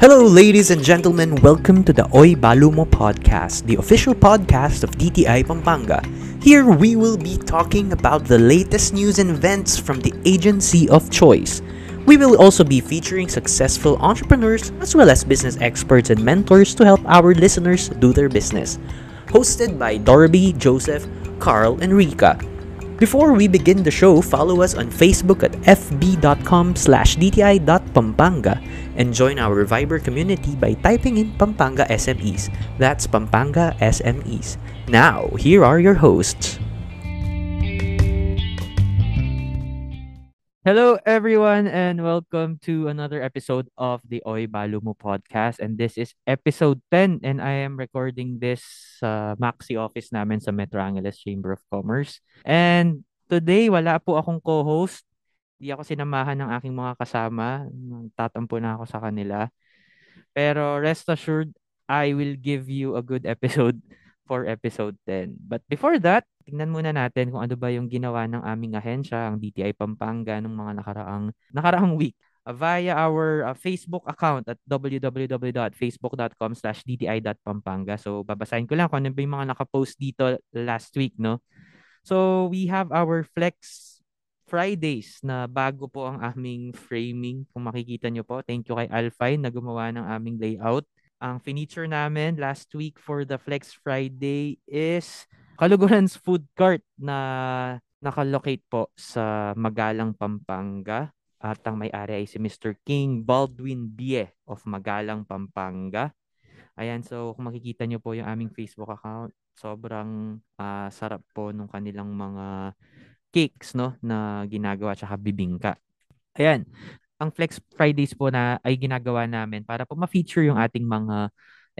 Hello ladies and gentlemen, welcome to the Oy Balu Mo podcast, the official podcast of DTI Pampanga. Here we will be talking about the latest news and events from the agency of choice. We will also be featuring successful entrepreneurs as well as business experts and mentors to help our listeners do their business. Hosted by Dorby, Joseph, Carl, and Rika. Before we begin the show, follow us on Facebook at fb.com/dti.pampanga and join our Viber community by typing in Pampanga SMEs. That's Pampanga SMEs. Now, here are your hosts. Hello everyone and welcome to another episode of the Oy Balu Mo podcast, and this is episode 10 and I am recording this sa maxi office namin sa Metro Angeles Chamber of Commerce. And today wala po akong co-host, di ako sinamahan ng aking mga kasama, tatampo na ako sa kanila. Pero rest assured, I will give you a good episode for episode 10. But before that, tingnan muna natin kung ano ba yung ginawa ng aming ahensya, ang DTI Pampanga, ng mga nakaraang week via our Facebook account at www.facebook.com/dti.pampanga. So, babasahin ko lang kung ano ba yung mga nakapost dito last week, no? So, we have our Flex Fridays na bago po ang aming framing. Kung makikita nyo po, thank you kay Alfine na gumawa ng aming layout. Ang furniture namin last week for the Flex Friday is Kaluguran's food cart na nakalocate po sa Magalang, Pampanga, at ang may-ari ay si Mr. King Baldwin Bie of Magalang, Pampanga. Ayan, so kung makikita nyo po yung aming Facebook account, sobrang sarap po nung kanilang mga cakes, no, na ginagawa tsaka bibingka. Ayan, ang Flex Fridays po na ay ginagawa namin para po ma-feature yung ating mga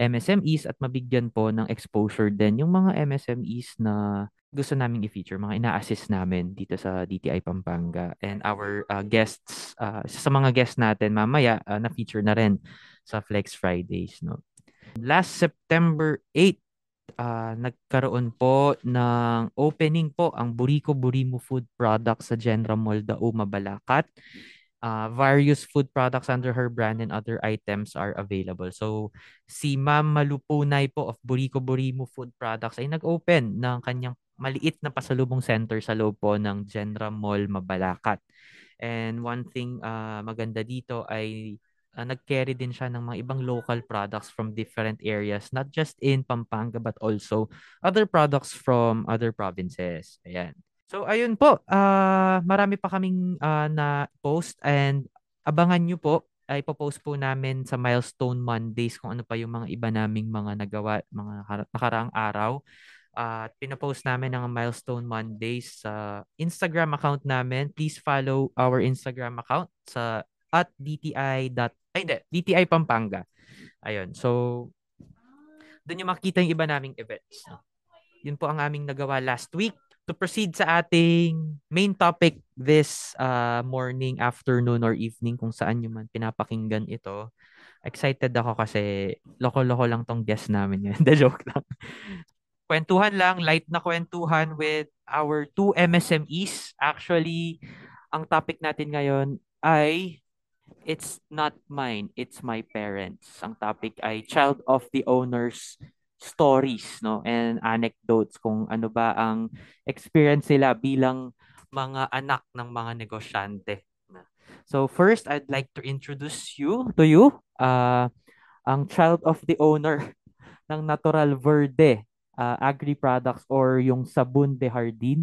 MSMEs at mabigyan po ng exposure din yung mga MSMEs na gusto naming i-feature, mga ina-assist namin dito sa DTI Pampanga. And our guests, sa mga guests natin mamaya, na-feature na rin sa Flex Fridays, no? Last September 8, nagkaroon po ng opening po ang Burico Burimo Food Products sa General Mall Dauma, Balacat. Various food products under her brand and other items are available. So, si Ma'am Malupunay po of Burico Burimo Food Products ay nag-open ng kanyang maliit na pasalubong center sa loob po ng General Mall Mabalacat. And one thing maganda dito ay nag-carry din siya ng mga ibang local products from different areas, not just in Pampanga but also other products from other provinces. Ayan. So, ayun po, marami pa kaming na-post, and abangan nyo po, ay ipopost po namin sa Milestone Mondays kung ano pa yung mga iba naming mga nagawa, mga nakaraang araw. At pinapost namin ang Milestone Mondays sa Instagram account namin. Please follow our Instagram account sa DTI Pampanga. Ayun, so, doon yung makikita yung iba naming events. Yun po ang aming nagawa last week. To proceed sa ating main topic this morning, afternoon, or evening, kung saan nyo man pinapakinggan ito. Excited ako kasi loko-loko lang tong guest namin yan. The joke lang. Kwentuhan lang, light na kwentuhan with our two MSMEs. Actually, ang topic natin ngayon ay it's not mine, it's my parents. Ang topic ay child of the owners stories, no, and anecdotes kung ano ba ang experience nila bilang mga anak ng mga negosyante. So first, I'd like to introduce you to ang child of the owner ng Natural Verde Agri Products or yung Sabon de Jardin.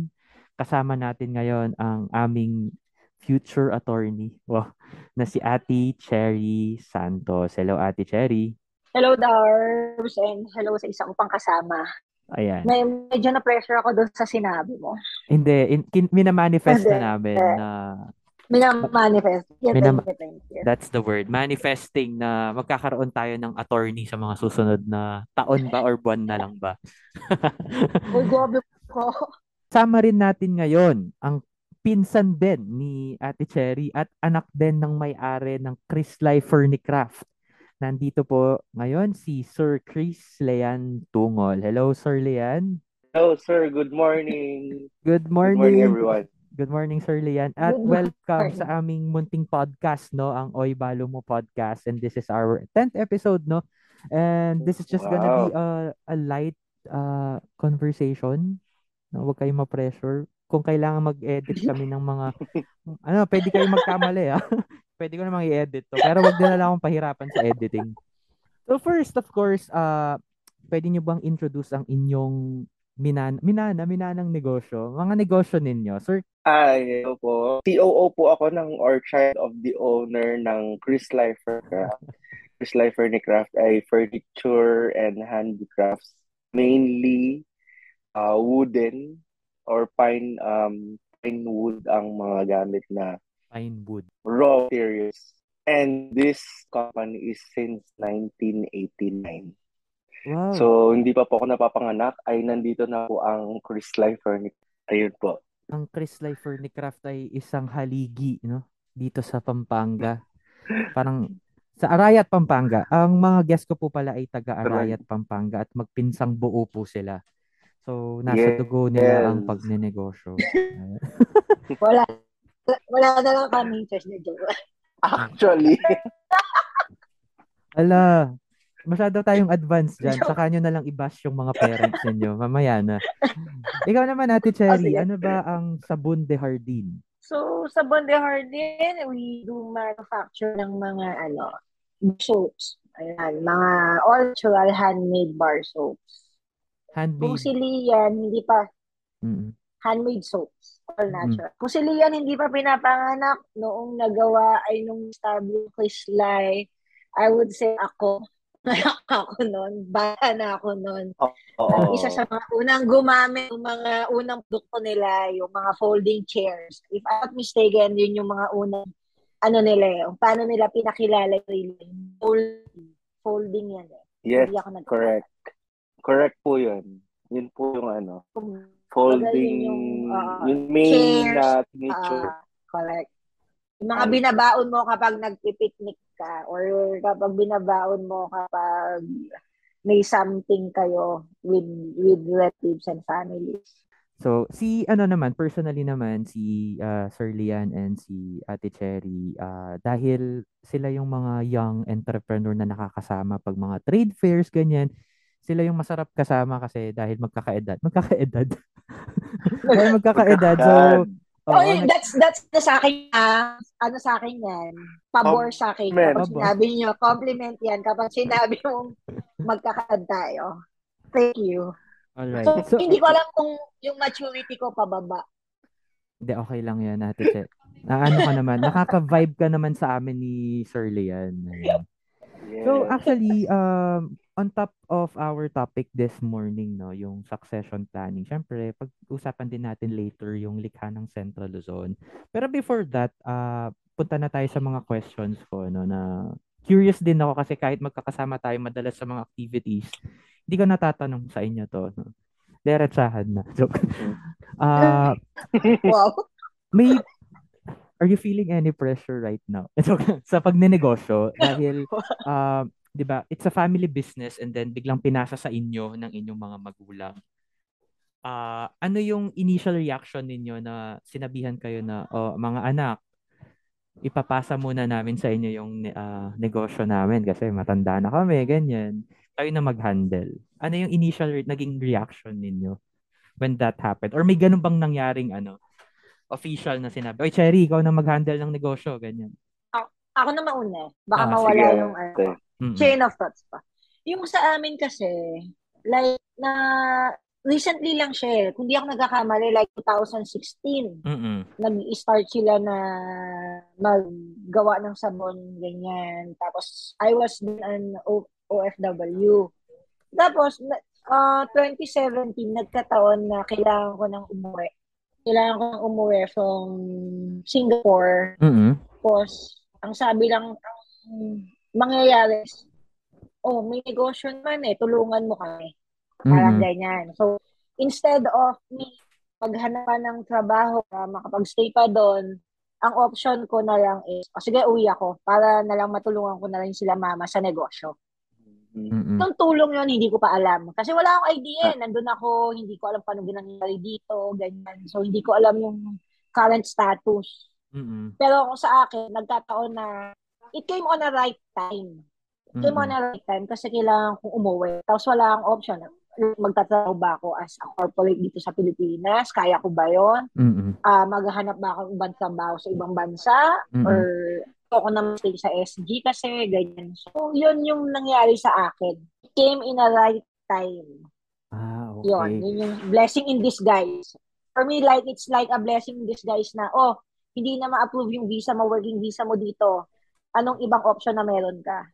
Kasama natin ngayon ang aming future attorney, na si Ate Cherry Santos. Hello Ate Cherry. Hello, Darbs, and hello sa isang pang kasama. Ayan. Medyo na-pressure ako doon sa sinabi mo. Hindi, minamanifest na namin. Minamanifest. Yeah, that's the word. Manifesting na magkakaroon tayo ng attorney sa mga susunod na taon ba or buwan na lang ba? Uy, gobe ko. Sama rin natin ngayon ang pinsan din ni Ate Cherry at anak din ng may-ari ng Chrislai Furnicraft. Nandito po ngayon si Sir Chris Leanne Tungol. Hello, Sir Leanne. Hello, sir. Good morning. Good morning, everyone. Good morning, Sir Leanne. At welcome sa aming munting podcast, no? Ang Oy Balu Mo podcast. And this is our 10th episode, no? And this is just gonna be a light conversation. No? Huwag kayong ma-pressure. Kung kailangan mag-edit kami ng mga... ano, pwede kayong magkamali, ha? Pwede ko namang i-edit to. Pero wag na lang akong pahirapan sa editing. So first, of course, pwede nyo bang introduce ang inyong minanang negosyo? Mga negosyo ninyo, sir? Ay, ito po. COO po ako ng or child of the owner ng Chrislai Furnicraft. Chrislai Furnicraft ay furniture and handicrafts. Mainly wooden or pine wood ang mga gamit na pine wood. Raw materials. And this company is since 1989. Wow. So, hindi pa po ako napapanganak ay nandito na po ang Chrislai Furnicraft. Ayun po. Ang Chrislai Furnicraft ay isang haligi, no? Dito sa Pampanga. Parang sa Arayat, Pampanga. Ang mga guest ko po pala ay taga Arayat, Pampanga at magpinsang buo po sila. So, nasa dugo nila ang pagnenegosyo. wala na lang kami interest na joke. Actually. Ala. Masyado tayong advance dyan. Saka nyo na lang i-bash yung mga parents ninyo. Mamaya na. Ikaw naman, Ate Cherry, ano ba ang Sabon de Jardin? So, Sabon de Jardin, we do manufacture ng mga soaps. Ayan, mga all-natural handmade bar soaps. Handmade? Pusili yan, hindi pa. Mm-hmm. Handmade soaps. All natural. Mm-hmm. Pusili yan, hindi pa pinapanganak. Noong nagawa ay nung established Chrislai, I would say ako. Bata na ako noon. Isa sa mga unang gumamit ng mga unang produkto nila, yung mga folding chairs. If I'm not mistaken, yun yung mga unang nila, yung paano nila pinakilala yung folding yan eh. Yes, correct po yun. Yun po yung folding, yung main na signature. Correct. Yung mga binabaon mo kapag nagpipiknik ka or kapag binabaon mo kapag may something kayo with relatives and families. So, si personally naman, si Sir Leanne and si Ate Cherry, dahil sila yung mga young entrepreneur na nakakasama pag mga trade fairs, ganyan, sila yung masarap kasama kasi dahil magkakaedad. Dahil magkakaedad, so... that's na sa akin sa akin yan. Pabor sa akin. Kapag sinabi niyo, compliment yan. Kapag sinabi mong magkakaad tayo. Thank you. Alright. So, hindi ko alam kung yung maturity ko pababa. Hindi, okay lang yan, Ate Che. Ka naman, nakaka-vibe ka naman sa amin ni Sir Leanne. So actually, on top of our topic this morning, no, yung succession planning. Siyempre, pag-usapan din natin later yung likha ng Central Luzon. Pero before that, punta na tayo sa mga questions ko, no, na curious din ako kasi kahit magkakasama tayo madalas sa mga activities, hindi ko natatanong sa inyo to, no. Diretsahan na. Joke. Wow. Are you feeling any pressure right now? Sa pagnenegosyo, dahil diba, it's a family business and then biglang pinasa sa inyo ng inyong mga magulang. Ano yung initial reaction ninyo na sinabihan kayo na, mga anak, ipapasa muna namin sa inyo yung negosyo namin kasi matanda na kami, ganyan. Tayo na mag-handle. Ano yung initial naging reaction ninyo when that happened? Or may ganun bang nangyaring official na sinabi? Oy, Cherry, ikaw na mag-handle ng negosyo, ganyan. Ako na mauna. Baka mawala yung... chain of thoughts pa. Yung sa amin kasi, like, na recently lang siya, kung di ako nagkakamali, like 2016, nag-start sila na maggawa ng sabon, ganyan. Tapos, I was an OFW. Tapos, 2017, nagkataon na kailangan ko nang umuwi from Singapore. Tapos, ang sabi lang, mangyayari, may negosyo naman eh, tulungan mo kami. Parang ganyan. So, instead of me paghanapan ng trabaho para makapag-stay pa doon, ang option ko na lang is, sige, uwi ako para na lang matulungan ko na lang sila mama sa negosyo. Itong tulong yun, hindi ko pa alam. Kasi wala akong idea. Nandun ako, hindi ko alam paano ginangyari dito, ganyan. So, hindi ko alam yung current status. Mm-hmm. Pero kung sa akin, nagkataon na it came on a right time. It came on a right time kasi kailangan kong umuwi. Tapos wala akong option. Magtatrabaho ba ako as a corporate dito sa Pilipinas? Kaya ko ba yun? Mm-hmm. Maghahanap ba akong ibang trabaho sa ibang bansa? Mm-hmm. Or ako na stay sa SG kasi ganyan. So, yun yung nangyari sa akin. It came in a right time. Ah, okay. Yun yung blessing in disguise. For me, like it's like a blessing in disguise na, oh, hindi na ma-approve yung visa mo, working visa mo dito. Anong ibang option na meron ka?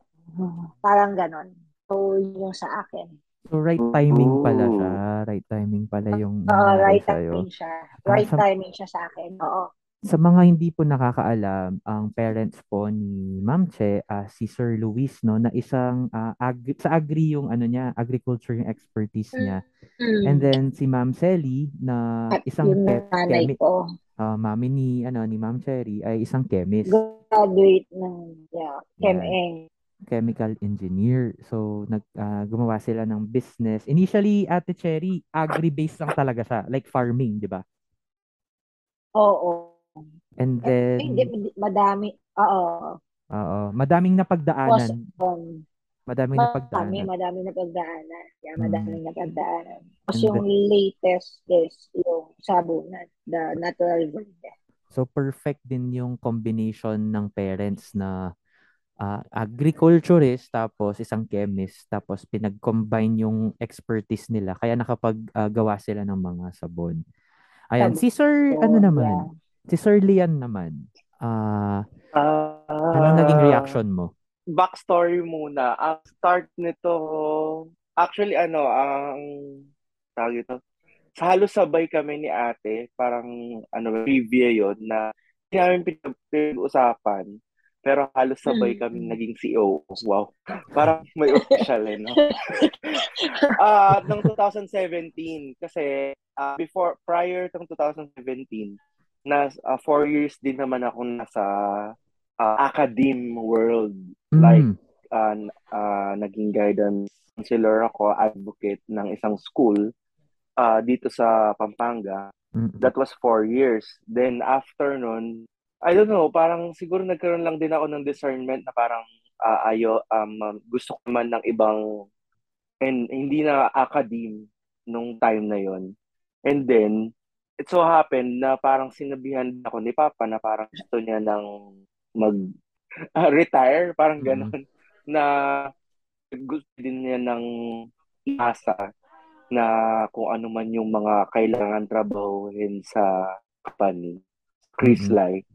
Parang ganon. So, yun yung sa akin. So, right timing pala siya. Right timing pala yung... Oo, right timing siya. Right timing siya sa akin. Oo. Sa mga hindi po nakakaalam, ang parents po ni Ma'am Che, si Sir Luis, no, na isang agri yung ano niya, agriculture yung expertise niya. Mm-hmm. And then si Ma'am Selly na isang chemist. Mami ni ano ni Ma'am Cherry ay isang chemist. Graduate ng chemical engineer. So gumawa sila ng business. Initially, Ate Cherry, agri-based lang talaga siya, like farming, di ba? Oo. And then madami. Oo. Madaming napagdaanan. Madaming napagdaanan. Yeah, madaming napagdaanan. Tapos yung latest is yung sabunan, the natural verde. So perfect din yung combination ng parents na agriculturist tapos isang chemist tapos pinag-combine yung expertise nila kaya nakapaggawa sila ng mga sabon. Ayan, si Sir Si Sir Leanne naman. Anong naging reaction mo? Backstory muna. Ang start nito, actually ang tawag ito. Sa halos sabay kami ni Ate, parang review 'yon na hindi namin pinag-usapan. Pero halos sabay kami naging CEO. Wow. Parang may official no? Noong 2017 kasi prior to 2017 na 4 years din naman ako nasa academe world naging guidance counselor ako, advocate ng isang school dito sa Pampanga. That was 4 years. Then after nun, I don't know, parang siguro nagkaroon lang din ako ng discernment na parang gusto ko man ng ibang and hindi na academe nung time na yon. And then it so happened na parang sinabihan ako ni Papa na parang gusto niya nang mag-retire, parang gano'n, na gusto din niya nang iasa na kung ano man yung mga kailangan trabahuhin sa company, Chrislai.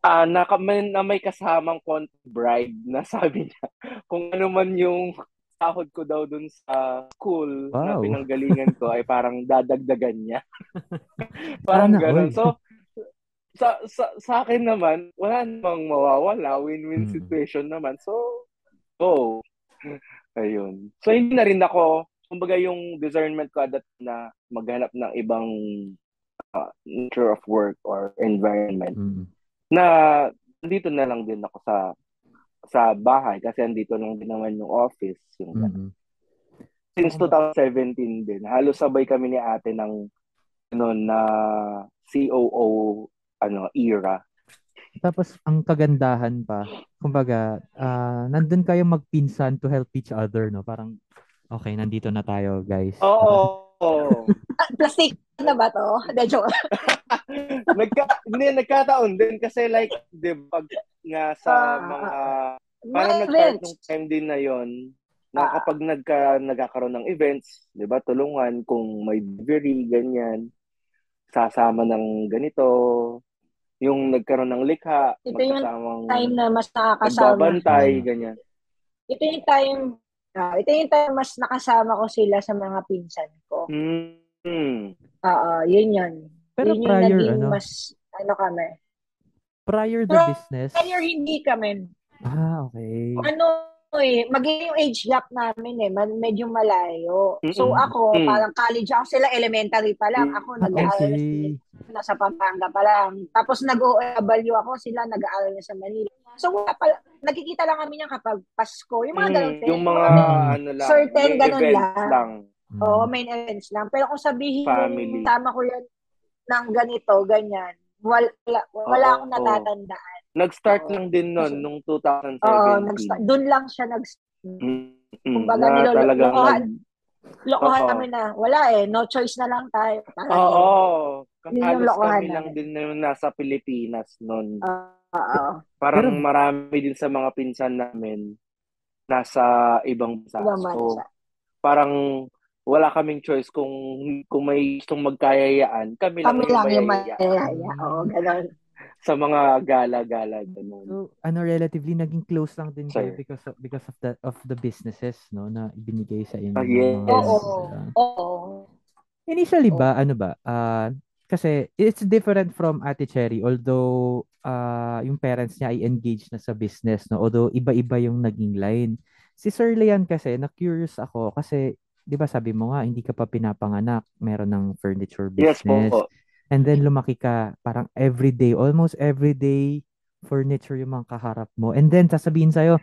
Na may kasamang bribe na sabi niya kung ano man yung sahod ko daw dun sa school na pinanggalingan ko ay parang dadagdagan niya. Parang gano'n. So, sa akin naman, wala namang mawawala. Win-win situation naman. So, go. Ayun. So, hindi na rin ako, kumbaga yung discernment ko adat na maghanap ng ibang nature of work or environment na dito na lang din ako sa bahay kasi andito lang din naman yung office yung since 2017 din halos sabay kami ni Ate ng na COO era. Tapos ang kagandahan pa kumbaga nandun kayo magpinsan to help each other, no? Parang okay, nandito na tayo guys. Oo. Plastic na ba to? Nagkataon din kasi like pag nga sa mga parang nagkaroon ng time din na yon na kapag nagkakaroon ng events, di ba, tulungan kung may delivery, ganyan, sasama ng ganito, yung nagkaroon ng likha, ito yung time na mas nakakasama. Nagbabantay, ganyan. Ito yung time mas nakasama ko sila sa mga pinsan ko. Yun. Pero yun prior, yung mas, kami? Prior the business? Prior hindi kami. Okay. Maging yung age gap namin medyo malayo. So ako, parang college ako, sila elementary pa lang. Ako nag-aaral nasa Pampanga pa lang. Tapos nag-OW ako, sila nag-aaral na sa Manila. So wala pala, nakikita lang kami niyan kapag Pasko. Yung mga ganun. Yung mga certain ganun lang. Oo, main events lang. Pero kung sabihin, tama ko yan ng ganito, ganyan. Wala akong natatandaan. Nag-start lang din nun, nung 2017. Doon lang siya nag-start. Kumbaga, lokohan kami na. Wala eh, no choice na lang tayo. Kakalos kami lang din na nasa Pilipinas nun. Parang marami din sa mga pinsan namin nasa ibang bansa. Parang wala kaming choice kung may gustong magkayayaan. Kami lang yung magkayayaya. Oo, gano'n. Sa mga gala-gala ganun. So, relatively naging close lang din kayo because of the businesses no na ibinigay sa inyo. Yes. Initially ba kasi it's different from Ate Cherry although yung parents niya ay engaged na sa business no, although iba-iba yung naging line. Si Sir Leanne kasi na-curious ako kasi 'di ba sabi mo nga hindi ka pa pinapanganak, meron ng furniture business. Yes, po. And then lumaki ka parang everyday, almost everyday furniture yung mga kaharap mo. And then sasabihin sa'yo,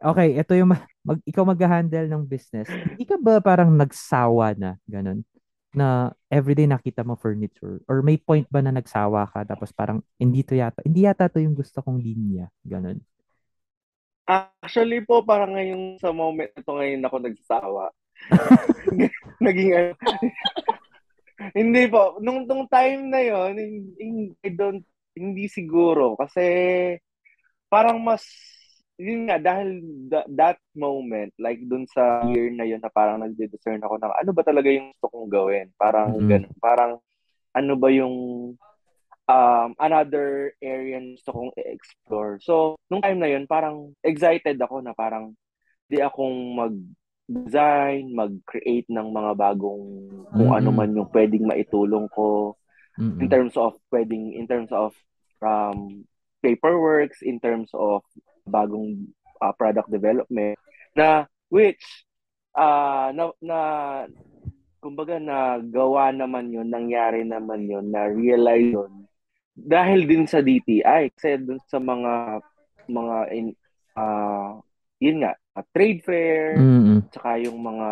okay, ito yung ikaw mag-handle ng business. Hindi ka ba parang nagsawa na, ganun? Na everyday nakita mo furniture? Or may point ba na nagsawa ka tapos parang hindi yata to yung gusto kong linya, ganun? Actually po, parang ngayong sa moment ito ngayon ako nagsawa. Hindi po. Nung time na yon, hindi siguro. Kasi parang mas, yun nga, dahil that moment, like dun sa year na yon na parang nag-discern ako na ano ba talaga yung gusto kong gawin? Parang ganun. Parang ano ba yung another area na gusto kong i-explore. So, nung time na yon, parang excited ako na parang di akong mag-design, mag-create ng mga bagong kung ano man yung pwedeng maitulong ko in terms of paperwork, in terms of bagong product development na kumbaga nagawa naman yun, nangyari naman yun, na-realize yun dahil din sa DTI kasi dun sa mga yun nga trade fair, tsaka yung mga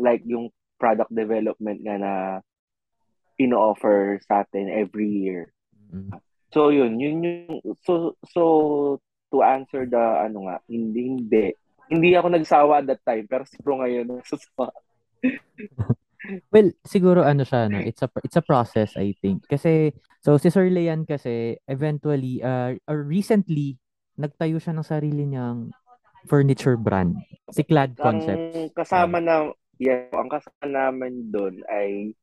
like yung product development nga na ino-offer sa atin every year. So yun, so to answer the hindi ako nagsawa at that time pero siguro ngayon nagsasawa. Well, siguro siya no, it's a process I think. Kasi so si Sir Leanne kasi eventually or recently nagtayo siya ng sarili niyang furniture brand, si Glad Concept. Ang kasama na, ang kasama naman doon ay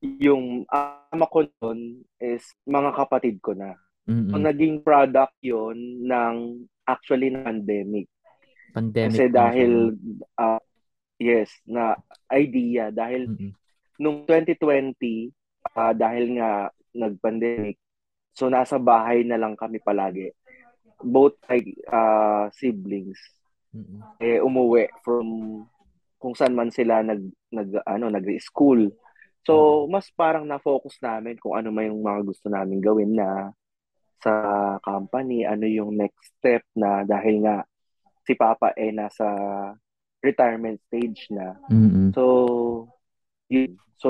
yung ama ko doon is mga kapatid ko na. So, naging product yon ng actually ng pandemic. Kasi dahil, na idea, dahil nung 2020, dahil nga nag-pandemic, so nasa bahay na lang kami palagi. Both siblings. Umuwi from kung saan man sila nag-school. So mas parang na-focus namin kung ano may yung mga gusto namin gawin na sa company, ano yung next step na dahil nga si Papa nasa retirement stage na. So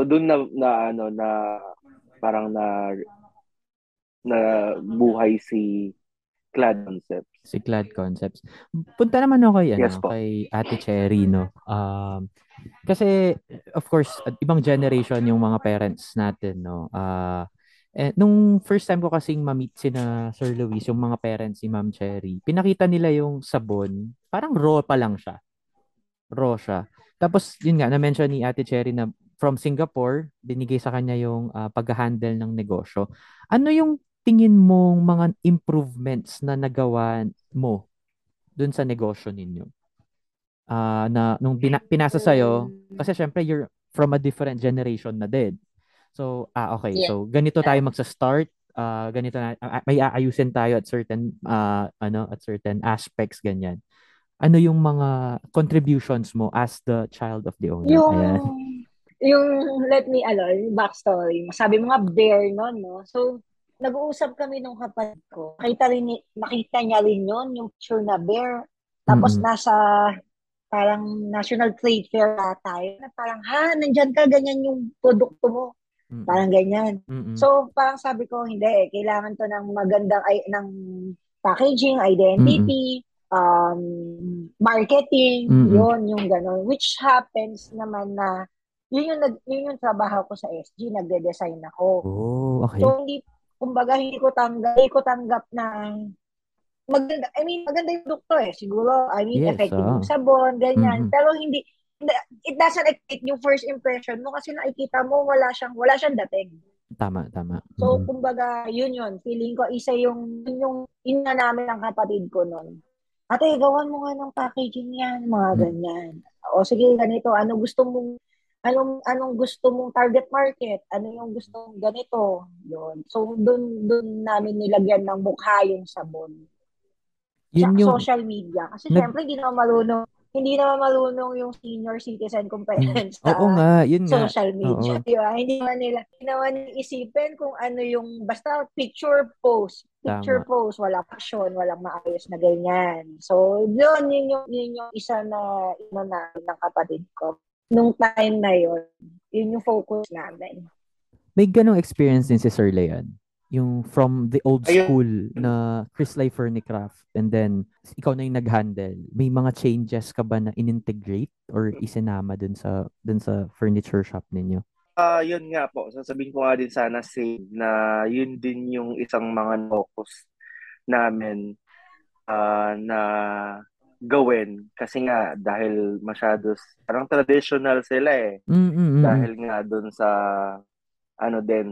doon na buhay si Glad Concepts. Punta naman ako kay Ate Cherry, no? Kasi, of course, ibang generation yung mga parents natin, no? Nung first time ko kasing ma-meet sina Sir Luis, yung mga parents si Ma'am Cherry, pinakita nila yung sabon. Parang raw pa lang siya. Raw siya. Tapos, yun nga, na-mention ni Ate Cherry na from Singapore, binigay sa kanya yung pag-handle ng negosyo. Ano yung tingin mong mga improvements na nagawa mo dun sa negosyo ninyo? Na nung pinasa sa'yo, kasi syempre you're from a different generation na din. So, So, ganito tayo magsa-start. Ganito na, may aayusin tayo at certain aspects, ganyan. Ano yung mga contributions mo as the child of the owner? Yung backstory. Sabi mo nga, bear nun, no? So, nag-uusap kami nung kapatid ko. Nakita niya rin yun, yung picture na bear. Tapos nasa parang National Trade Fair tayo. Parang, nandiyan ka, ganyan yung produkto mo. Parang ganyan. So, parang sabi ko, hindi eh. Kailangan to ng magandang, ng packaging, identity, marketing, yun, yung gano'n. Which happens naman na, yun yung trabaho ko sa SG, nagde-design ako. Oh, okay. So, hindi ko tanggap na, maganda yung produkto eh. Siguro, effective yung sabon, ganyan. Pero it doesn't affect yung first impression mo kasi nakikita mo wala siyang dating. Tama. So, kumbaga, yun. Feeling ko, isa yung ina namin ng kapatid ko nun. Ate, gawan mo nga ng packaging yan, mga ganyan. O sige, ganito, anong gusto mong target market? Ano yung gusto mong ganito? Yun. So, dun namin nilagyan ng mukha yung sabon. Yun yung social media. Kasi syempre, hindi naman malunong yung senior citizen compliance sa social media. Oo. Diba? Hindi naman isipin kung ano yung, basta picture post, walang action, walang maayos na ganyan. So, yun yung isa na inanahin ng kapatid ko. Nung time na yun, yun yung focus namin. May ganong experience din si Sir Leanne? Yung from the old school na Chrislai Furnicraft and then ikaw na yung nag-handle, may mga changes ka ba na in-integrate or isinama dun sa furniture shop ninyo? Yun nga po. Sasabihin ko nga din sana save na yun din yung isang mga focus namin na gawin. Kasi nga dahil masyado parang traditional sila eh. Dahil nga dun sa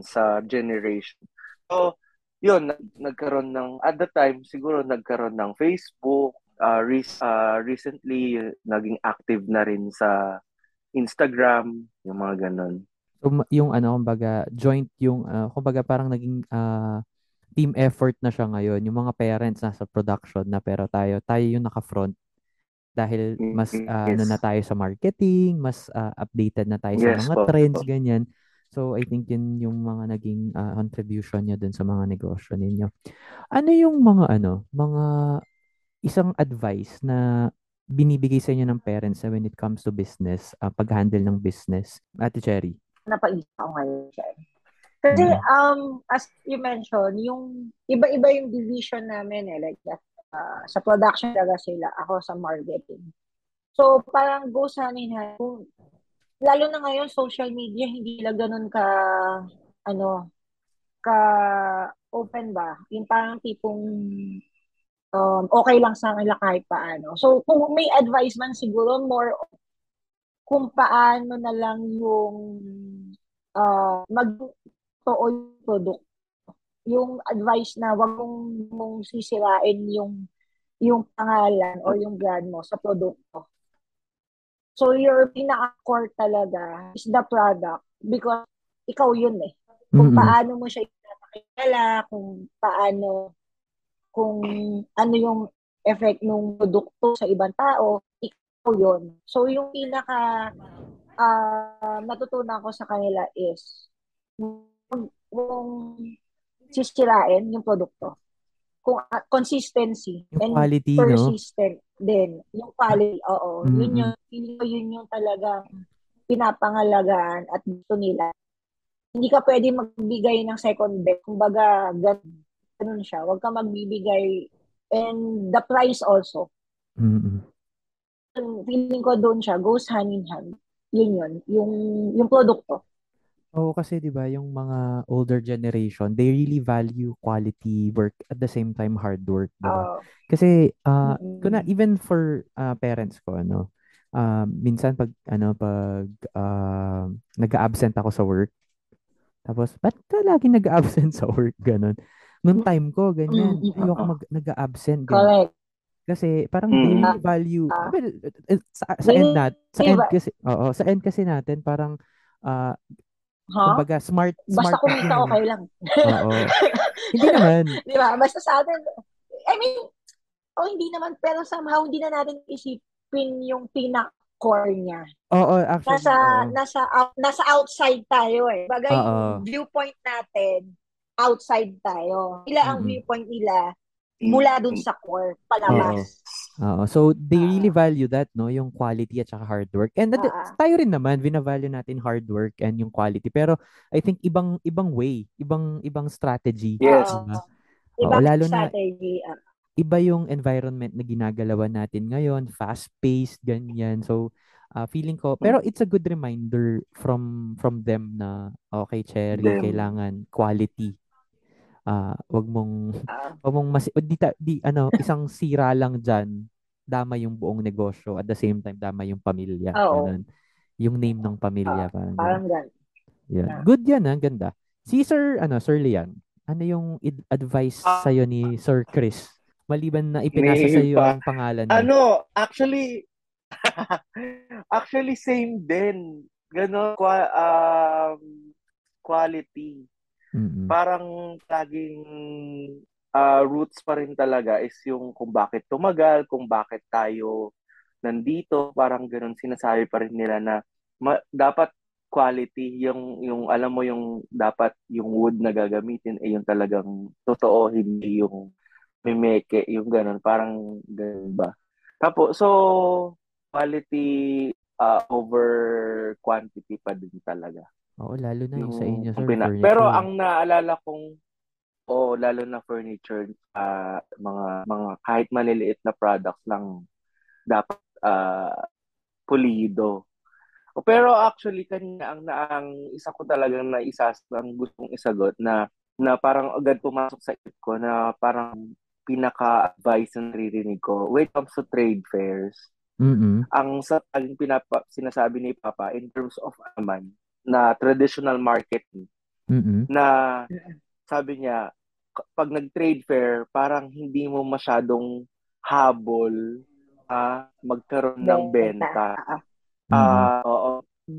sa generation. So, yun, nagkaroon ng, at the time, siguro nagkaroon ng Facebook. Recently, naging active na rin sa Instagram, yung mga ganun. So, yung joint yung, kumbaga parang naging team effort na siya ngayon. Yung mga parents nasa production na, pero tayo yung naka-front. Dahil mas, na tayo sa marketing, mas updated na tayo sa mga trends, ganyan. So, I think yun yung mga naging contribution niya dun sa mga negosyo ninyo. Ano yung mga isang advice na binibigay sa inyo ng parents when it comes to business, pag-handle ng business? Ate Cherry? Napaisip ako ngayon, Cherry. Kasi, as you mentioned, yung iba-iba yung division namin, like that, sa production talaga sila, ako sa marketing. So, parang go sa amin, lalo na ngayon, social media, hindi lang ganun ka-open ba? Yung parang tipong okay lang sa kanila kahit paano. So, kung may advice man siguro, more kung paano na lang yung mag-too yung product. Yung advice na wag mong sisirain yung pangalan o yung brand mo sa produkto. So, your pinaka-core talaga is the product because ikaw yun eh. Kung paano mo siya ipapakilala, kung ano yung effect ng produkto sa ibang tao, ikaw yun. So, yung pinaka natutunan ko sa kanila is kung sisirain yung produkto. Kung consistency yung and quality, persistent din. Yung quality, oo. Yun yung talagang pinapangalagaan at gusto nila. Hindi ka pwede magbigay ng second best. Kumbaga, ganun siya. Huwag ka magbibigay. And the price also. Feeling ko doon siya. Goes hand in hand. Yun. Yung produkto. Oo, kasi diba, yung mga older generation, they really value quality work at the same time hard work. Diba? Kasi, even for parents ko, minsan pag nag-absent ako sa work, tapos, ba't ka lagi nag-absent sa work? Ganon. Noong time ko, ganyan, ayoko nag-absent. Correct. Kasi parang they value, sa end kasi natin, parang, kumbaga, smart. Basta kumita, okay lang. Oo. Hindi naman. Di ba? Basta sa atin, hindi naman, pero somehow, hindi na natin isipin yung pinak-core niya. Oo, actually. Nasa outside tayo eh. Bagay, yung viewpoint natin, outside tayo. Ang viewpoint nila, mula dun sa core, palabas. So they really value that, no, yung quality at saka hard work. And tayo rin naman, binavalue natin hard work and yung quality. Pero I think ibang way, ibang strategy. Yes. Ibang strategy. Na, iba yung environment na ginagalawan natin ngayon, fast-paced, ganyan. So feeling ko, pero it's a good reminder from them na okay, Cherry, kailangan quality. Isang sira lang dyan, dama yung buong negosyo, at the same time dama yung pamilya, yung name ng pamilya, parang ganun. Yeah. Good yan, ang ganda. Si Sir Leanne, ano yung advice sa iyo ni Sir Chris maliban na ipinasa sa iyo ang pangalan niya? Actually same din, ganun, quality. Mm-hmm. Parang laging roots pa rin talaga is yung kung bakit tumagal, kung bakit tayo nandito, parang ganun sinasabi pa rin nila na dapat quality yung alam mo, yung dapat yung wood na gagamitin ay yung talagang totoo, hindi yung mimeke, yung ganun, parang ganun ba. Tapos so quality over quantity pa din talaga. Oo, lalo na yung sa inyo, sir. Pero ang naalala kong, lalo na furniture, mga kahit maliliit na products lang dapat pulido. Pero actually, kanina ang isa ko talagang ang gustong isagot na parang agad pumasok sa isip ko na parang pinaka-advice na naririnig ko when it comes to trade fairs. Mm-hmm. Sinasabi ni Papa in terms of naman, na traditional marketing, mm-hmm, na sabi niya pag nag-trade fair parang hindi mo masyadong habol magkaroon ng benta.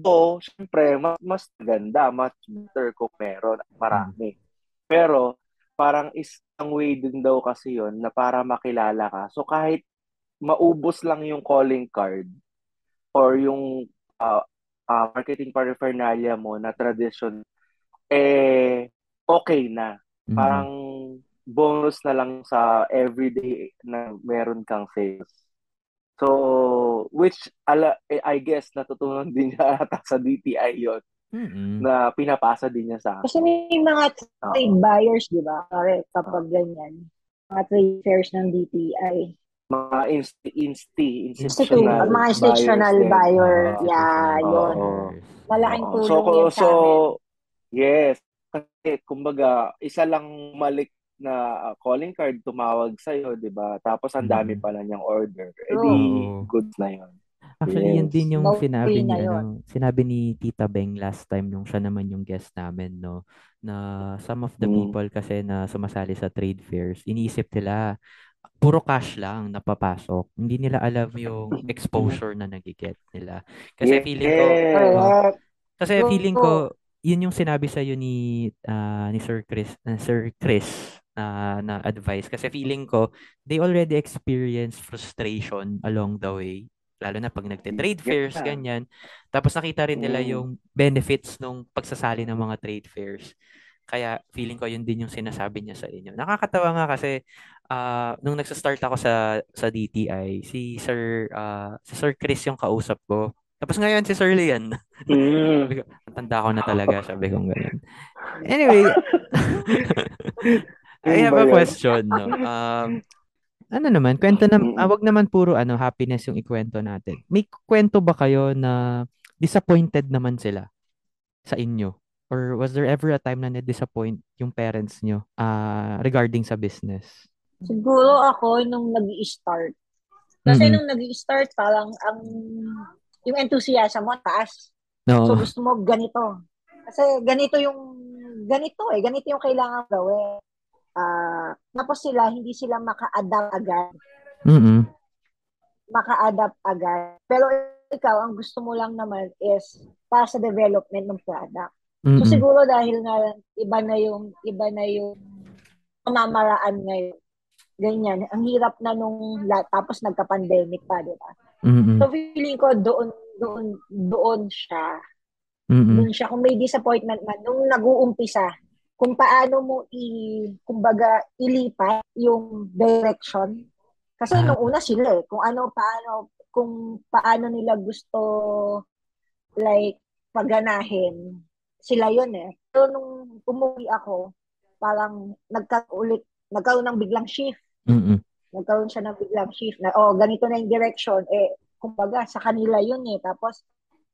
So syempre mas ganda, mas better kung meron marami. Pero parang isang way din daw kasi yon na para makilala ka. So kahit maubos lang yung calling card or yung marketing paraphernalia mo na tradition, okay na. Parang bonus na lang sa everyday na meron kang sales. So, which I guess natutunan din niya ata sa DTI yon, na pinapasa din niya sa akin. Kasi may mga trade buyers, di ba? Kapag ganyan. Mga trade fairs ng DTI. Mga institutional buyers. Yun. Malaking tulong yun sa amin. Yes. Kasi, kumbaga, isa lang malik na calling card tumawag sa'yo, di ba? Tapos, ang dami pala niyang order. Goods na yun. Actually, yun din yung sinabi ni Tita Beng last time nung siya naman yung guest namin, no? Na some of the people kasi na sumasali sa trade fairs, iniisip nila, puro cash lang napapasok. Hindi nila alam yung exposure na nagiget nila. Kasi feeling ko, yun yung sinabi sa iyo ni Sir Chris na advice. Kasi feeling ko, they already experience frustration along the way. Lalo na pag nagte-trade fairs, ganyan. Tapos nakita rin nila yung benefits ng pagsasali ng mga trade fairs. Kaya feeling ko yun din yung sinasabi niya sa inyo. Nakakatawa nga kasi nung nagsa-start ako sa DTI, si Sir Chris yung kausap ko. Tapos ngayon si Sir Leanne. Tanda ko na talaga, sabi kong ganyan. Anyway, I have a question. No? Wag naman puro happiness yung ikwento natin. May kwento ba kayo na disappointed naman sila sa inyo? Or was there ever a time na na-disappoint yung parents nyo regarding sa business? Siguro ako nung nag-i-start. Kasi nung nag-i-start, parang yung enthusiasm mo taas. No. So gusto mo ganito. Kasi ganito yung kailangan gawin. Tapos hindi sila maka-adapt agad. Mm-hmm. Maka-adapt agad. Pero ikaw, ang gusto mo lang naman is para sa development ng product. Mm-hmm. So siguro dahil nga iba na yung pamamaraan ngayon. Ganyan, ang hirap na nung tapos nagka-pandemic pa, di ba? Mm-hmm. So feeling ko doon siya. Mm-hmm. Doon siya kung may disappointment man nung nag-uumpisa, kung paano mo kumbaga ilipat yung direction Kasi nung una sila eh, kung paano nila gusto like paganahin, sila yon eh. So nung umuwi ako, parang nagkaroon ng biglang shift. Mm-hmm. Nagkaroon siya ng biglang shift na, oh, ganito na yung direction. Eh, kumbaga, sa kanila yun eh. Tapos,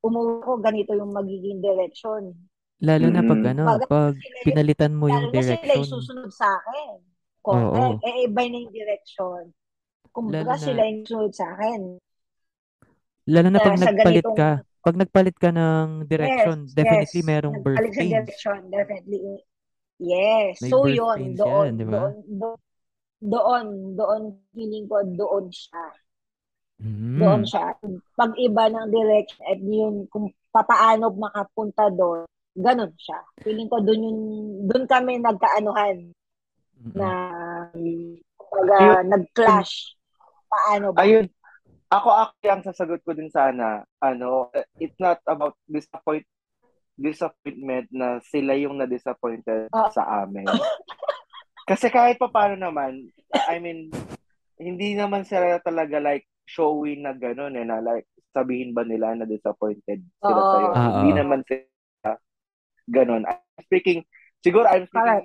umuwi ko, ganito yung magiging direction. Lalo na pag, pag pinalitan mo yung direction. Lalo na sila susunod sa akin. Correct. Eh, iba na yung direction. Kumbaga, sila yung susunod sa akin. Lalo na pag nagpalit ka. Pag nagpalit ka ng direction, yes, definitely yes, merong birth pains. Nagpalit sa direction, definitely. Yes. May so, yun. Doon, yan, diba? Doon, feeling ko, doon siya. Mm-hmm. Doon siya. Pag-iba ng direction at yun, kung papaano makapunta doon, ganun siya. Feeling ko, doon kami nagkaanuhan na nag-clash. Paano ba? Ayun. Ako yung sasagot ko din sana, it's not about disappointment na sila yung na-disappointed sa amin. Kasi kahit pa paano naman, I mean, hindi naman sila talaga like showy na gano'n eh, na like sabihin ba nila na disappointed sila sa'yo. Hindi naman sila gano'n. I'm speaking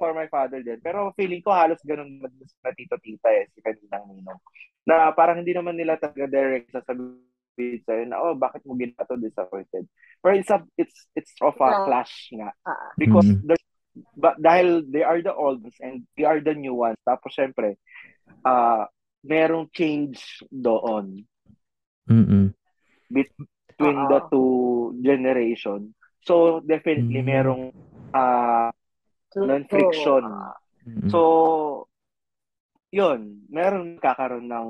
for my father din, pero feeling ko halos gano'n na tito-tita eh, si Kaninang Ninong. Na parang hindi naman nila talaga direct sasabihin sa'yo na, oh, bakit mo ginawa to, disappointed? Pero it's of a clash nga. Because but dahil they are the oldest and we are the new ones, tapos syempre merong change doon between the two generation, so definitely merong non-friction. So yun, meron kakaroon ng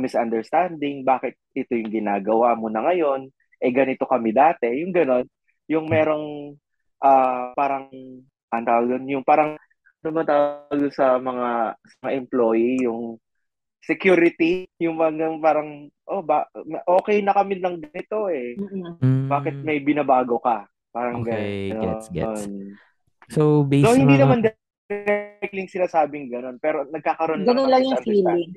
misunderstanding, bakit ito yung ginagawa mo na ngayon, eh ganito kami dati, yung ganon, yung merong parang yung parang tumatawag sa mga employee, yung security, yung parang okay na kami lang dito eh, bakit may binabago ka, parang okay, gets. So based on hindi naman directly sinasabing ganun, pero nagkakaroon ganun lang yung feeling.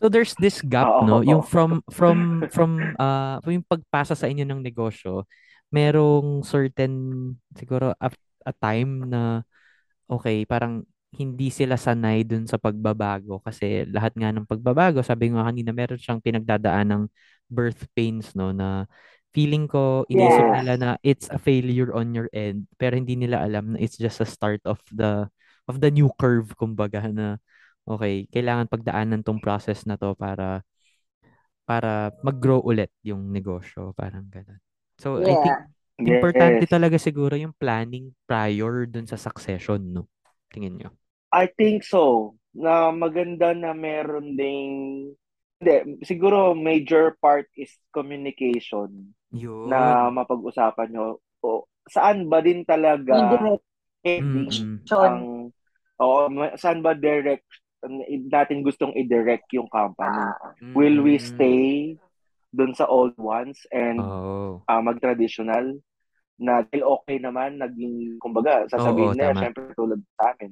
So there's this gap, yung from yung pagpasa sa inyo ng negosyo, merong certain siguro a time na okay, parang hindi sila sanay dun sa pagbabago, kasi lahat nga ng pagbabago, sabi nga kanina, meron siyang pinagdadaan ng birth pains, no, na feeling ko inisip nila na it's a failure on your end, pero hindi nila alam na it's just a start of the new curve, kumbaga, na okay, kailangan pagdaanan tong process na to para mag-grow ulit yung negosyo, parang ganun. So I think importante talaga siguro yung planning prior dun sa succession, no? Tingin nyo? I think so. Na maganda na meron ding... Hindi, siguro major part is communication. Yun. Na mapag-usapan nyo. O, saan ba din talaga... saan ba direct natin gustong i-direct yung company? Will we stay doon sa old ones and mag-traditional na okay naman, naging, kumbaga, sasabihin nila, syempre tulad sa amin.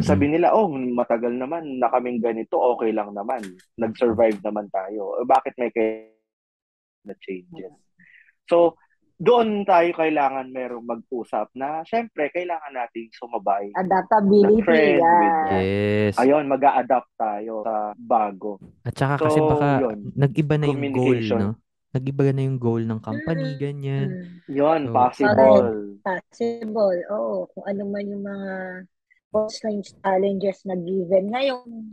Sabi nila, matagal naman na kaming ganito, okay lang naman. Nag-survive naman tayo. Bakit may na changes? So, doon tayo kailangan merong mag-usap na, syempre, kailangan nating sumabay. Adaptability, yes. Ayun, mag-a-adapt tayo sa bago. At saka kasi baka nag-iba na yung goal, no? Nag-iba na yung goal ng company, ganyan. Yun, so, possible, oo. Kung ano man yung mga post-time challenges na given ngayon,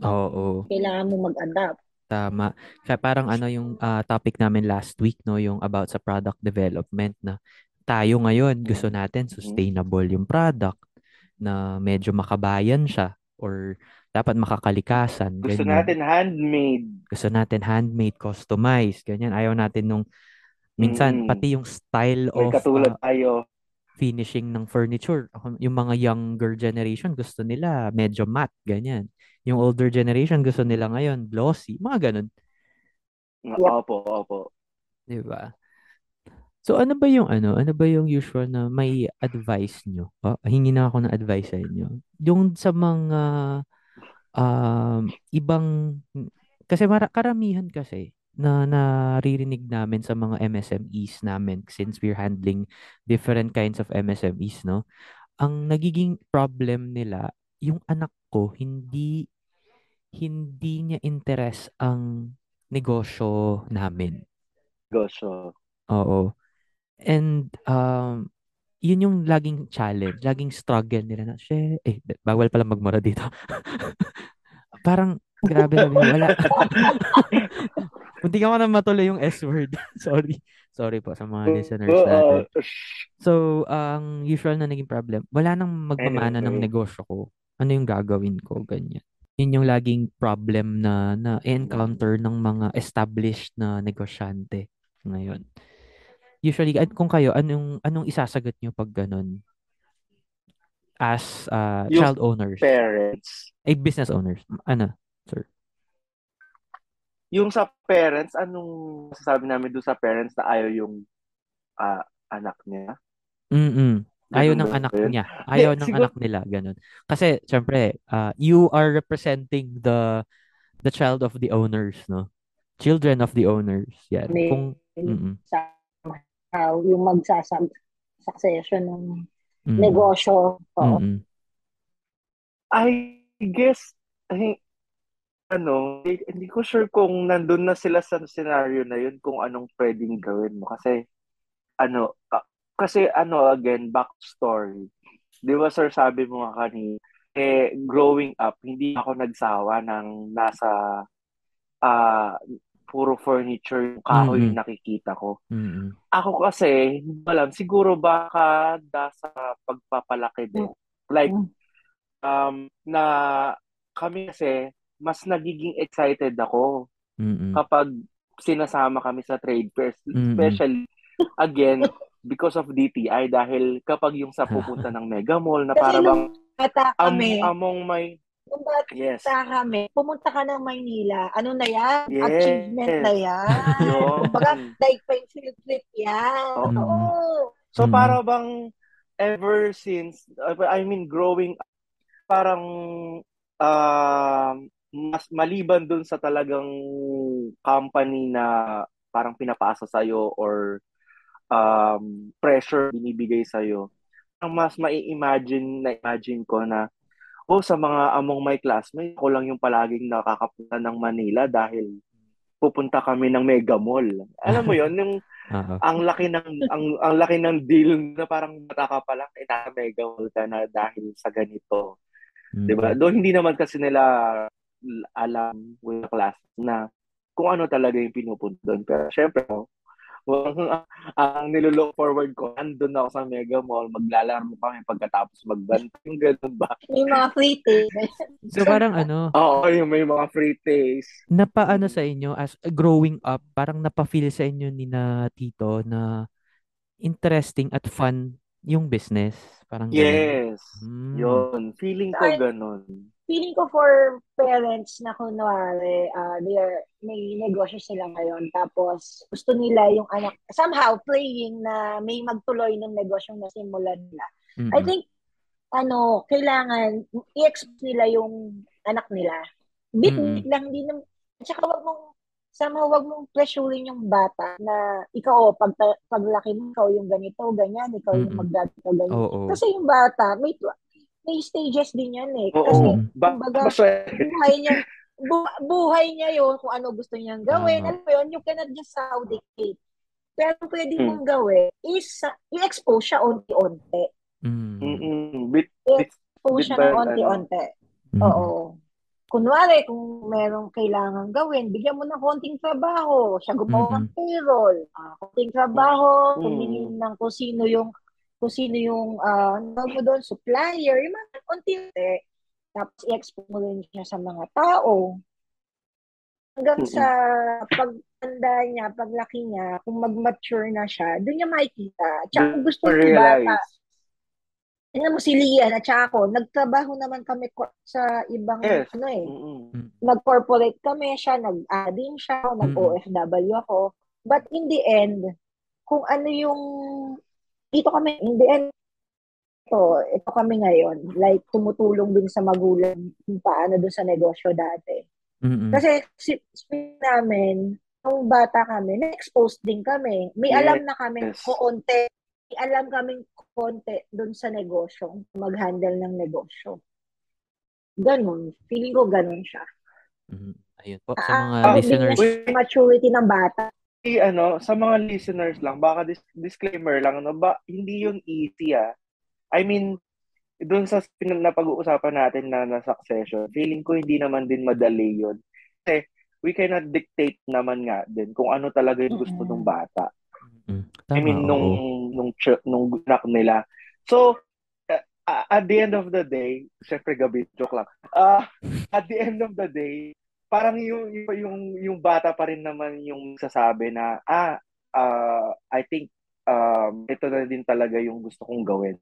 kailangan mo mag-adapt. Tama. Kaya parang yung topic namin last week, no, yung about sa product development, na tayo ngayon gusto natin sustainable yung product, na medyo makabayan siya or dapat makakalikasan. Gusto natin handmade. Gusto natin handmade, customized, ganyan. Ayaw natin nung minsan pati yung style may of katulad tayo finishing ng furniture. Yung mga younger generation gusto nila medyo matte, ganyan. Yung older generation, gusto nila ngayon glossy. Mga ganun. Opo. Diba? So, ano ba yung usual na may advice nyo? Hingi na ako ng advice sa inyo. Yung sa mga ibang, kasi karamihan kasi na naririnig namin sa mga MSMEs namin, since we're handling different kinds of MSMEs, no? Ang nagiging problem nila, yung anak ko, hindi niya interest ang negosyo namin. Negosyo. Oo. And yun yung laging challenge, laging struggle nila na, bawal pala magmura dito. Parang, grabe na, wala. Kunti ka man matuloy yung S-word. Sorry. Sorry po sa mga listeners natin. So, ang usual na naging problem, wala nang magmamana ng negosyo ko. Ano yung gagawin ko? Ganyan. Yun yung laging problem na na-encounter ng mga established na negosyante ngayon. Usually, kung kayo, anong isasagot nyo pag ganun? As child owners. Parents. Ay, business owners. Ano, sir? Yung sa parents, anong sasabi namin doon sa parents na ayaw yung anak niya? Mm-mm. Ayaw ng anak niya. Ayaw ng anak nila. Ganun. Kasi, syempre, you are representing the child of the owners, no? Children of the owners. Yan. May, kung, yung magsasuccession ng negosyo. Oh. Mm-mm. I guess, hindi ko sure kung nandun na sila sa scenario na yun, kung anong pwedeng gawin mo. Kasi, again, backstory. Di ba, sir, sabi mo nga kanina, growing up, hindi ako nagsawa ng nasa puro furniture, yung kahoy yung nakikita ko. Mm-hmm. Ako kasi, hindi alam, siguro baka sa pagpapalaki din. Like, na kami kasi, mas nagiging excited ako kapag sinasama kami sa trade fairs. Especially, again, because of DTI, dahil kapag yung sa pupunta ng Mega Mall na para bang among may kami, pumunta ka ng Maynila, ano na yan? Yes. Achievement na yan. Kumbaga, like pa yung field trip yan. Oo. So para bang ever since, I mean growing up, parang mas maliban dun sa talagang company na parang pinapasa sa'yo or pressure binibigay sa'yo, ang mas na-imagine ko na, sa mga among my classmates, ako lang yung palaging nakakapunta ng Manila dahil pupunta kami ng Mega Mall. Alam mo yun, yung ang laki ng deal na parang bata ka pa lang, Mega Mall ka na dahil sa ganito. Diba? Doon hindi naman kasi nila alam with the class na kung ano talaga yung pinupunta doon. Pero syempre, ang nilolook forward ko, andun ako sa Mega Mall, maglalaro kami pagkatapos magbantong, gano'n ba? May mga free days. So parang oo, may mga free days. Napaano sa inyo, as growing up, parang napafeel sa inyo ni na Tito na interesting at fun yung business? Parang yes. Yun. Feeling ko gano'n. Feeling ko for parents na kunwari, may negosyo sila ngayon, tapos gusto nila yung anak, somehow playing na may magtuloy ng negosyo na simulan nila. Mm-hmm. I think, kailangan i-expose nila yung anak nila. Bit lang din. Tsaka wag mong pressurein yung bata na ikaw, paglaki mo, ikaw yung ganito, ganyan, ikaw yung magdadito, ganyan. Oh. Kasi yung bata, may stages din yan eh. Kasi, kumbaga, buhay niya yun kung ano gusto niyang gawin. Alam mo yun, you cannot just saudicate. Pero pwede mong gawin is i-expose siya onti-onti. I-expose siya ng onti-onti. Oo. Kunwari, kung merong kailangan gawin, bigyan mo ng konting trabaho. Siya gumawa ng payroll. Konting trabaho, kuminin ng kung sino yung supplier, yung mga konti-unti. Tapos, i-expose mo rin siya sa mga tao. Hanggang sa pagtanda niya, paglaki niya, kung mag-mature na siya, doon niya makikita. Tsaka, kung gusto niya bata. Tingnan mo si Lian at saka ako, nagtrabaho naman kami sa ibang, nag-corporate kami siya, nag-adding siya, nag-OFW ako. But in the end, kung ano yung dito kami, in the end, So, ito kami ngayon, like tumutulong din sa magulang kung paano doon sa negosyo dati. Mm-hmm. Kasi speaking namin, nung bata kami, na-expose din kami. May alam na kami konti. May alam kaming konti doon sa negosyo, mag-handle ng negosyo. Ganun. Feeling ko ganun siya. Mm-hmm. Ayun po, sa mga listeners. Maturity ng bata. Sa mga listeners lang, baka disclaimer lang, hindi yun easy I mean, doon sa napag-uusapan natin na succession, feeling ko hindi naman din madali yun. Kasi we cannot dictate naman nga din kung ano talaga yung gusto ng bata. Tama, I mean, nung anak nila. So, at the end of the day, syempre gabi, joke lang. At the end of the day, parang yung bata pa rin naman yung sasabi na, I think, ito na din talaga yung gusto kong gawin.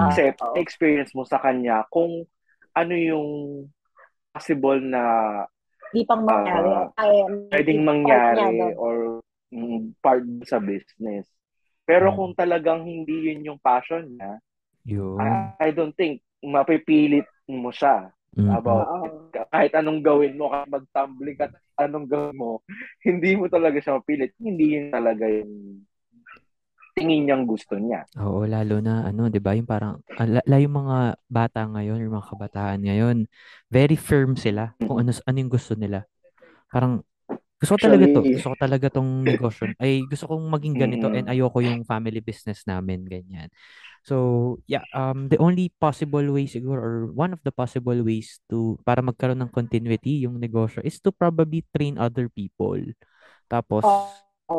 Kasi experience mo sa kanya kung ano yung possible na di pang mangyari. Pwedeng mangyari or part sa business. Pero kung talagang hindi yun yung passion niya, I don't think mapipilit mo siya about kahit anong gawin mo, kahit mag-tumbling at anong gawin mo, hindi mo talaga siya mapilit. Hindi yun talaga yung tingin niyang gusto niya. Oo, lalo na diba, yung parang yung mga bata ngayon, yung mga kabataan ngayon, very firm sila kung ano yung gusto nila. Parang gusto ko talaga tong negosyo. Ay, gusto kong maging ganito and ayoko yung family business namin ganyan. So, the only possible way siguro or one of the possible ways to para magkaroon ng continuity yung negosyo is to probably train other people. Tapos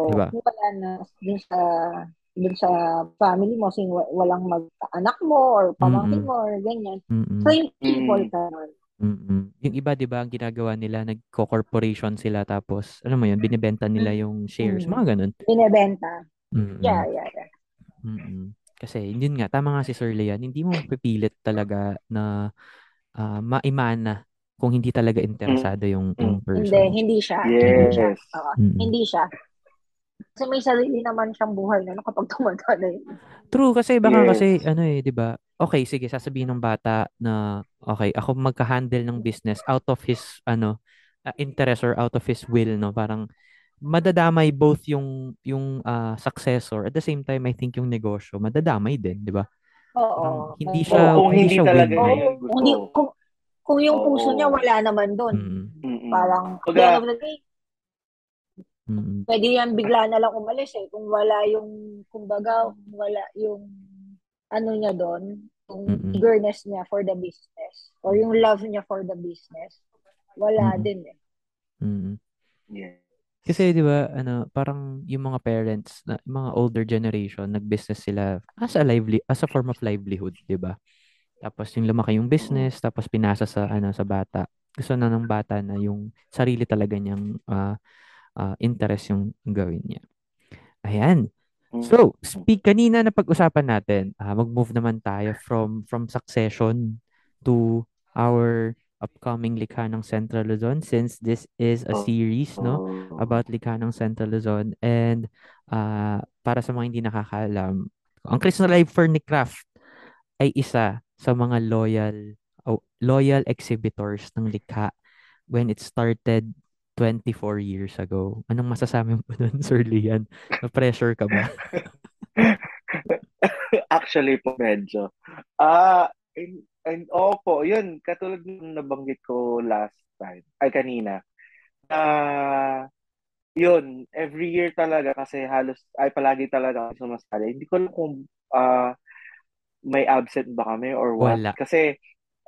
diba? Wala na dun sa family mo, sing walang mag-anak mo or pamangkin mo or ganyan. So, yung people ka nun. Yung iba, di ba, ang ginagawa nila, nagko-corporation sila tapos, alam mo yun, binibenta nila yung shares, mga ganun. Binibenta. Yeah. Kasi, yun nga, tama nga si Sir Leanne, hindi mo mapipilit talaga na maimana kung hindi talaga interesado yung person. Hindi siya. Yes. Hindi siya. Kasi may sarili naman siyang buhay na kapag tumanda na yun. True, kasi baka kasi, di ba? Okay, sige, sasabihin ng bata na, okay, ako magka-handle ng business out of his, interest or out of his will, no? Parang, madadamay both yung successor. At the same time, I think yung negosyo, madadamay din, di ba? Oo. Parang, hindi siya, kung hindi siya talaga kung yung puso niya, wala naman doon. Parang, kaya naman pwede yan bigla na lang umalis kung wala yung kumbaga wala yung niya doon, yung eagerness niya for the business or yung love niya for the business, wala din Yeah. Kasi di ba parang yung mga parents na mga older generation nagbusiness sila as a form of livelihood, di ba? Tapos yung lumaki yung business tapos pinasa sa sa bata. Gusto na ng bata na yung sarili talaga niyang interest yung gawin niya. Ayan. So, kanina na pag-usapan natin, mag-move naman tayo from succession to our upcoming Likha ng Central Luzon, since this is a series about Likha ng Central Luzon. And para sa mga hindi nakakaalam, ang Chrislai Furnicraft ay isa sa mga loyal exhibitors ng Likha when it started 24 years ago. Anong masasabi mo doon, Sir Leanne? Na-pressure ka ba? Actually po, medyo. And opo, yun, katulad ng nabanggit ko last time, kanina. Yun, every year talaga kasi palagi talaga sumasali. Hindi ko alam kung may absent ba kami or what. Wala. Kasi,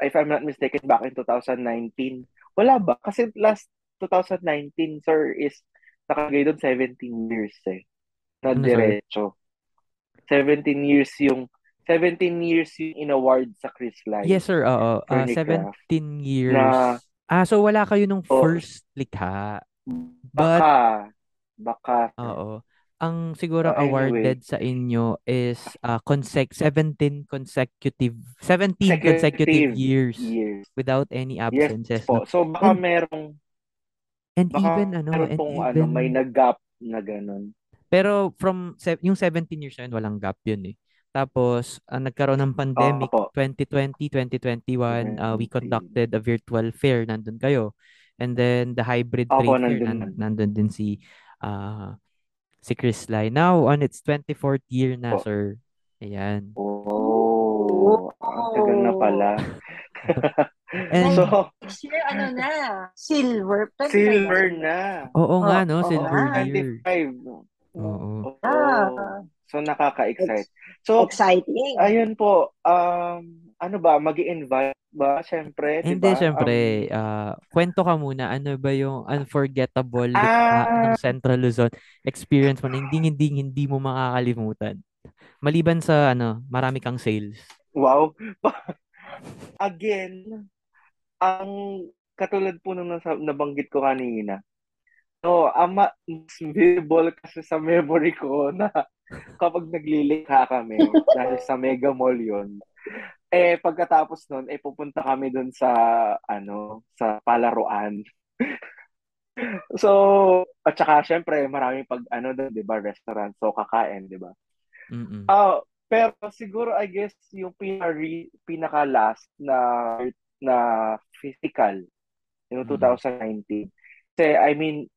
if I'm not mistaken, back in 2019, wala ba? Kasi last 2019, sir, is nakagay doon 17 years na diretso. 17 years yung in-award sa Chrislai. Yes, sir. Oo. 17 years. Na, so wala kayo nung first Likha. But, baka. Oo. Ang siguro awarded sa inyo is 17 consecutive years without any absences. Yes po. So baka merong may nag-gap na ganun. Pero yung 17 years na yun, walang gap yun eh. Tapos, nagkaroon ng pandemic, 2020, 2021, we conducted a virtual fair, nandun kayo. And then, the hybrid trade fair, nandun din si Chrislai. Now, on its 24th year na, sir. Ayan. Oh, ang tagal na pala. And so, share, ano na, silver na. Oo nga, no? Silver year. 25. Oo. So, nakaka-excite. So, exciting. Ayun po, ano ba, mag-i-invite ba? Siyempre, diba? Hindi, siyempre. Kwento ka muna, ano ba yung unforgettable ng Central Luzon experience mo na hindi mo makakalimutan? Maliban sa, marami kang sales. Wow. Again, ang katulad po nung nabanggit ko kanina, no, mas memorable kasi sa memory ko na kapag naglilikha kami dahil sa Mega Mall yun. Eh pagkatapos nun, pupunta kami dun sa sa palaruan. So at saka syempre maraming doon, 'di ba, restaurant, so kakain, 'di ba? Pero siguro I guess yung pinaka last na physical yung 2019. Kasi I mean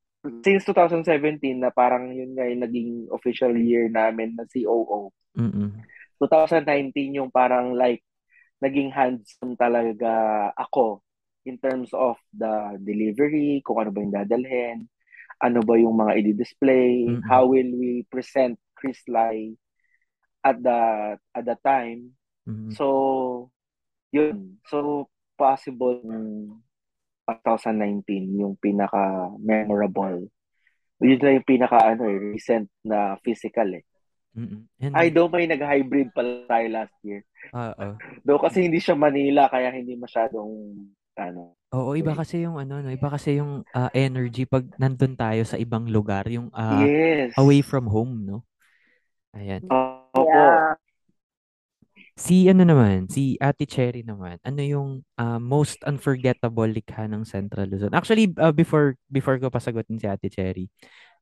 since 2017 na parang yun nga yung naging official year namin na COO. 2019 yung parang like naging hands-on talaga ako in terms of the delivery, kung ano ba yung dadalhin, ano ba yung mga i-display, how will we present Chrislai at the time. So, yun. So, possible 2019 yung pinaka-memorable. Yun na yung pinaka-recent na physical eh. Ay, though may nag-hybrid pala tayo last year. Though kasi hindi siya Manila, kaya hindi masyadong Oo, iba kasi yung energy pag nandun tayo sa ibang lugar. Yung away from home, no? Ayan. Si Ate Cherry naman, ano yung most unforgettable likha ng Central Luzon? Actually, before ko pasagutin si Ate Cherry,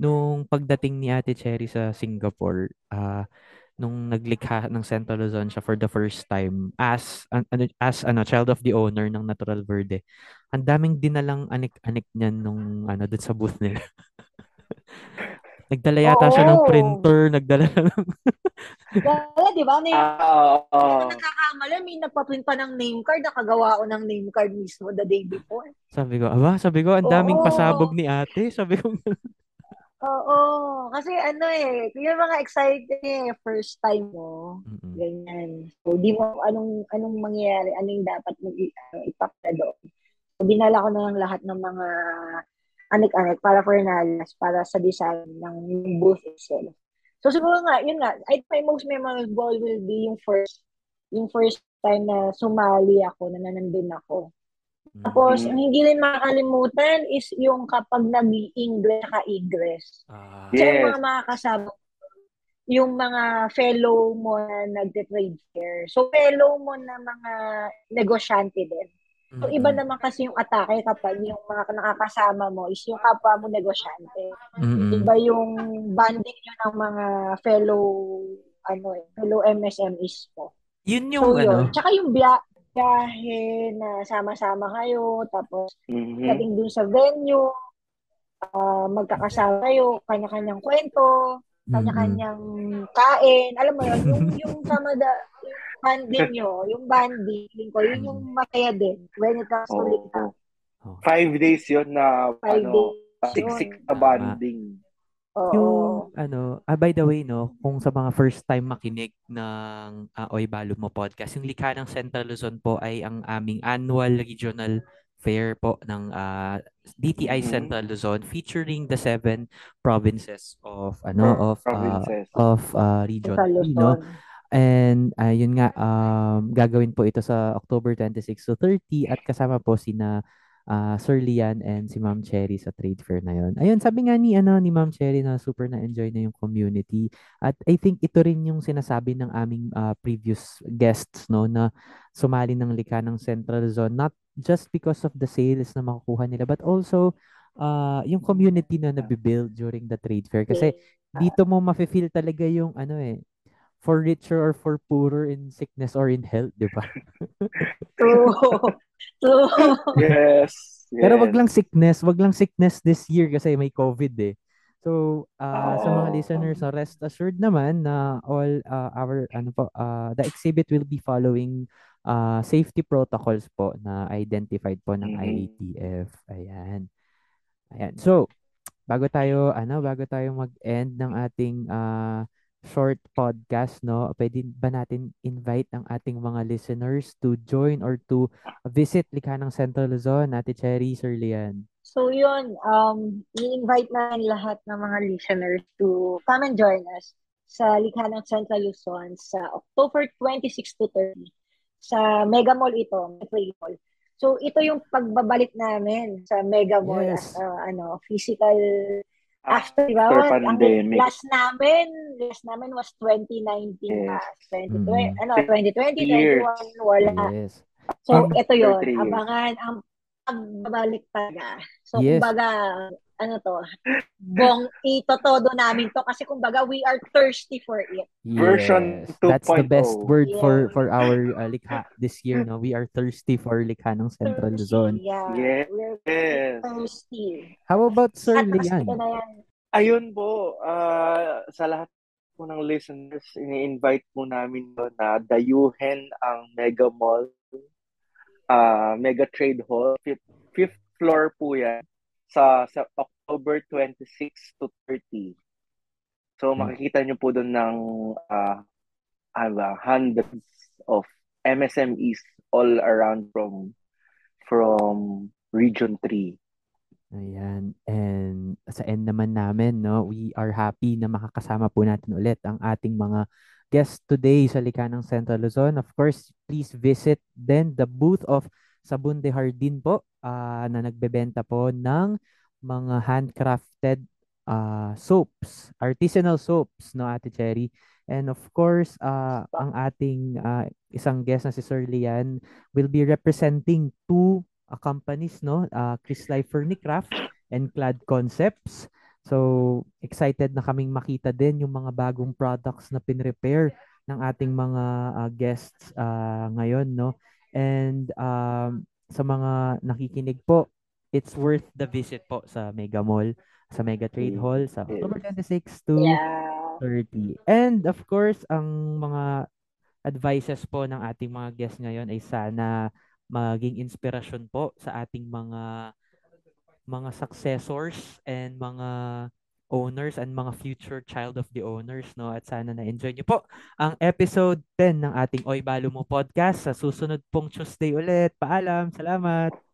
nung pagdating ni Ate Cherry sa Singapore, nung naglikha ng Central Luzon siya for the first time as child of the owner ng Natural Verde, ang daming dinalang anik-anik niyan nung doon sa booth nila. Nagdala yata siya ng printer, di ba? Nakakamala, may nagpa-print pa ng name card, nakagawa ko ng name card mismo the day before. Sabi ko, ang daming pasabog ni ate. Sabi ko, kasi yung mga excited first time mo, ganyan. So, di mo, anong mangyayari, anong dapat mo ipakita doon. So, binala ko na lang lahat ng mga anik-anik para for analysis, para sa design ng booth itself. So siguro nga, yun nga, I think my most memorable will be yung first time na sumali ako, na nandun ako. Tapos, ang hindi rin makakalimutan is yung kapag nag-i-ingress ka ingress. So, yung mga makakasabot, yung mga fellow mo na nag-trade fair. So, fellow mo na mga negosyante din. So, iba naman kasi yung atake kapag yung mga nakakasama mo is yung kapwa mo negosyante. Iba yung bonding nyo ng mga fellow MSMEs po. Yun yung Tsaka yung biyahe na sama-sama kayo, tapos dating dun sa venue, magkakasama kayo, kanya-kanyang kwento, kanya-kanyang kain. Alam mo yun, yung banding nyo, yung banding ko, yun yung masaya din when it comes to likha. 5 days yun na siksik na banding. Yung by the way, no, kung sa mga first time makinig ng Oy Balu Mo podcast, yung likha ng Central Luzon po ay ang aming annual regional fair po ng DTI Central Luzon featuring the 7 provinces of region, no? And yun nga, gagawin po ito sa October 26-30 at kasama po sina Sir Leanne and si Ma'am Cherry sa trade fair na yun. Ayun, sabi nga ni Ma'am Cherry na super na-enjoy na yung community. At I think ito rin yung sinasabi ng aming previous guests, no, na sumali ng likha ng Central Luzon, not just because of the sales na makukuha nila but also yung community na nabibuild during the trade fair. Kasi dito mo mafe-feel talaga yung for richer or for poorer, in sickness or in health, di ba? True. Yes. Pero wag lang sickness this year kasi may COVID eh. So, sa mga listeners, rest assured naman na all the exhibit will be following safety protocols po na identified po ng IATF. Ayan. So, bago tayo mag-end ng ating short podcast, no, pwede ba natin invite ang ating mga listeners to join or to visit Likha ng Central Luzon, Ate Cherry, Sir Leanne? So yun, i-invite na lahat ng mga listeners to come and join us sa Likha ng Central Luzon sa October 26 to 30 sa Mega Mall ito, Mega Trade Hall. So ito yung pagbabalik namin sa Mega Mall physical after pandemic. Last namin was 2019 2020 2021 wala. Yes. So ito yun, abangan ang pagbabalik talaga. So, kumbaga, itotodo namin to kasi kumbaga, we are thirsty for it. Yes. Version 2.0. That's the best word for our Likha this year, no? We are thirsty for Likha ng Central Luzon. Yeah. Yes. Thirsty. How about Sir Leanne? Ayun po, sa lahat po ng listeners, ini-invite po namin na dayuhin ang Mega Mall, Mega Trade Hall, fifth floor po yan sa October 26 to 30. So makikita nyo po doon ng hundreds of MSMEs all around from Region 3. Ayan. And sa end naman namin, no, we are happy na makakasama po natin ulit ang ating mga guest today sa Likha ng Central Luzon. Of course, please visit then the booth of Sabon de Jardin po na nagbebenta po ng mga handcrafted soaps, artisanal soaps, no, Ate Cherry. And of course, ang ating isang guest na si Sir Leanne will be representing two companies, no, Chrislai Furnicraft and Glad Concepts. So, excited na kaming makita din yung mga bagong products na pin-repair ng ating mga guests ngayon, no? And sa mga nakikinig po, it's worth the visit po sa Mega Mall, sa Mega Trade Hall, sa October 26 to 30. And of course, ang mga advices po ng ating mga guests ngayon ay sana maging inspirasyon po sa ating mga successors and mga owners and mga future child of the owners, no? At sana na-enjoy nyo po ang episode 10 ng ating Oy Balu Mo podcast sa susunod pong Tuesday ulit. Paalam, salamat!